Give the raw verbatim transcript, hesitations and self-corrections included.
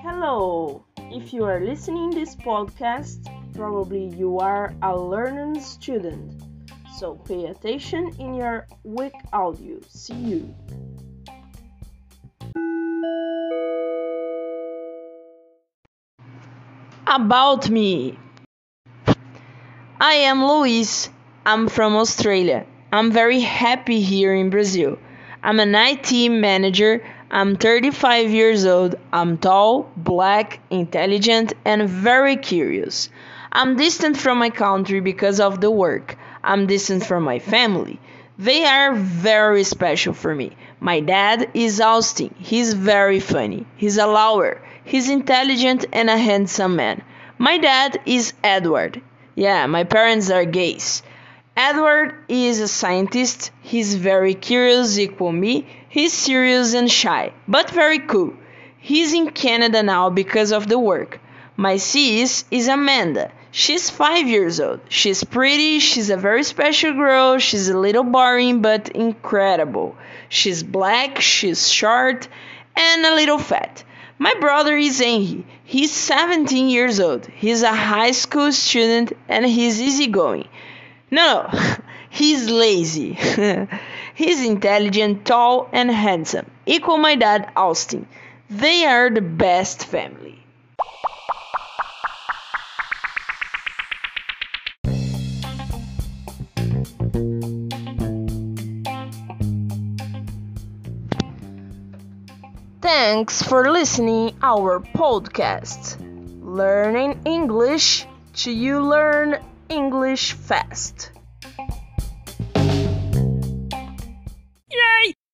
Hello! If you are listening this podcast, probably you are a learning student, so pay attention in your week audio. See you! About me. I am Luis. I'm from Australia. I'm very happy here in Brazil. I'm an I T manager. I'm thirty-five years old. I'm tall, black, intelligent, and very curious. I'm distant from my country because of the work. I'm distant from my family. They are very special for me. My dad is Austin. He's very funny. He's a lawyer. He's intelligent and a handsome man. My dad is Edward. Yeah, my parents are gays. Edward is a scientist. He's very curious, equal me. He's serious and shy, but very cool. He's in Canada now because of the work. My sis is Amanda. She's five years old. She's pretty. She's a very special girl. She's a little boring, but incredible. She's black. She's short and a little fat. My brother is Henry. He's seventeen years old. He's a high school student and he's easygoing. No, he's lazy. He's intelligent, tall, and handsome. Equal my dad, Austin. They are the best family. Thanks for listening our podcast, Learning English to you learn English fast.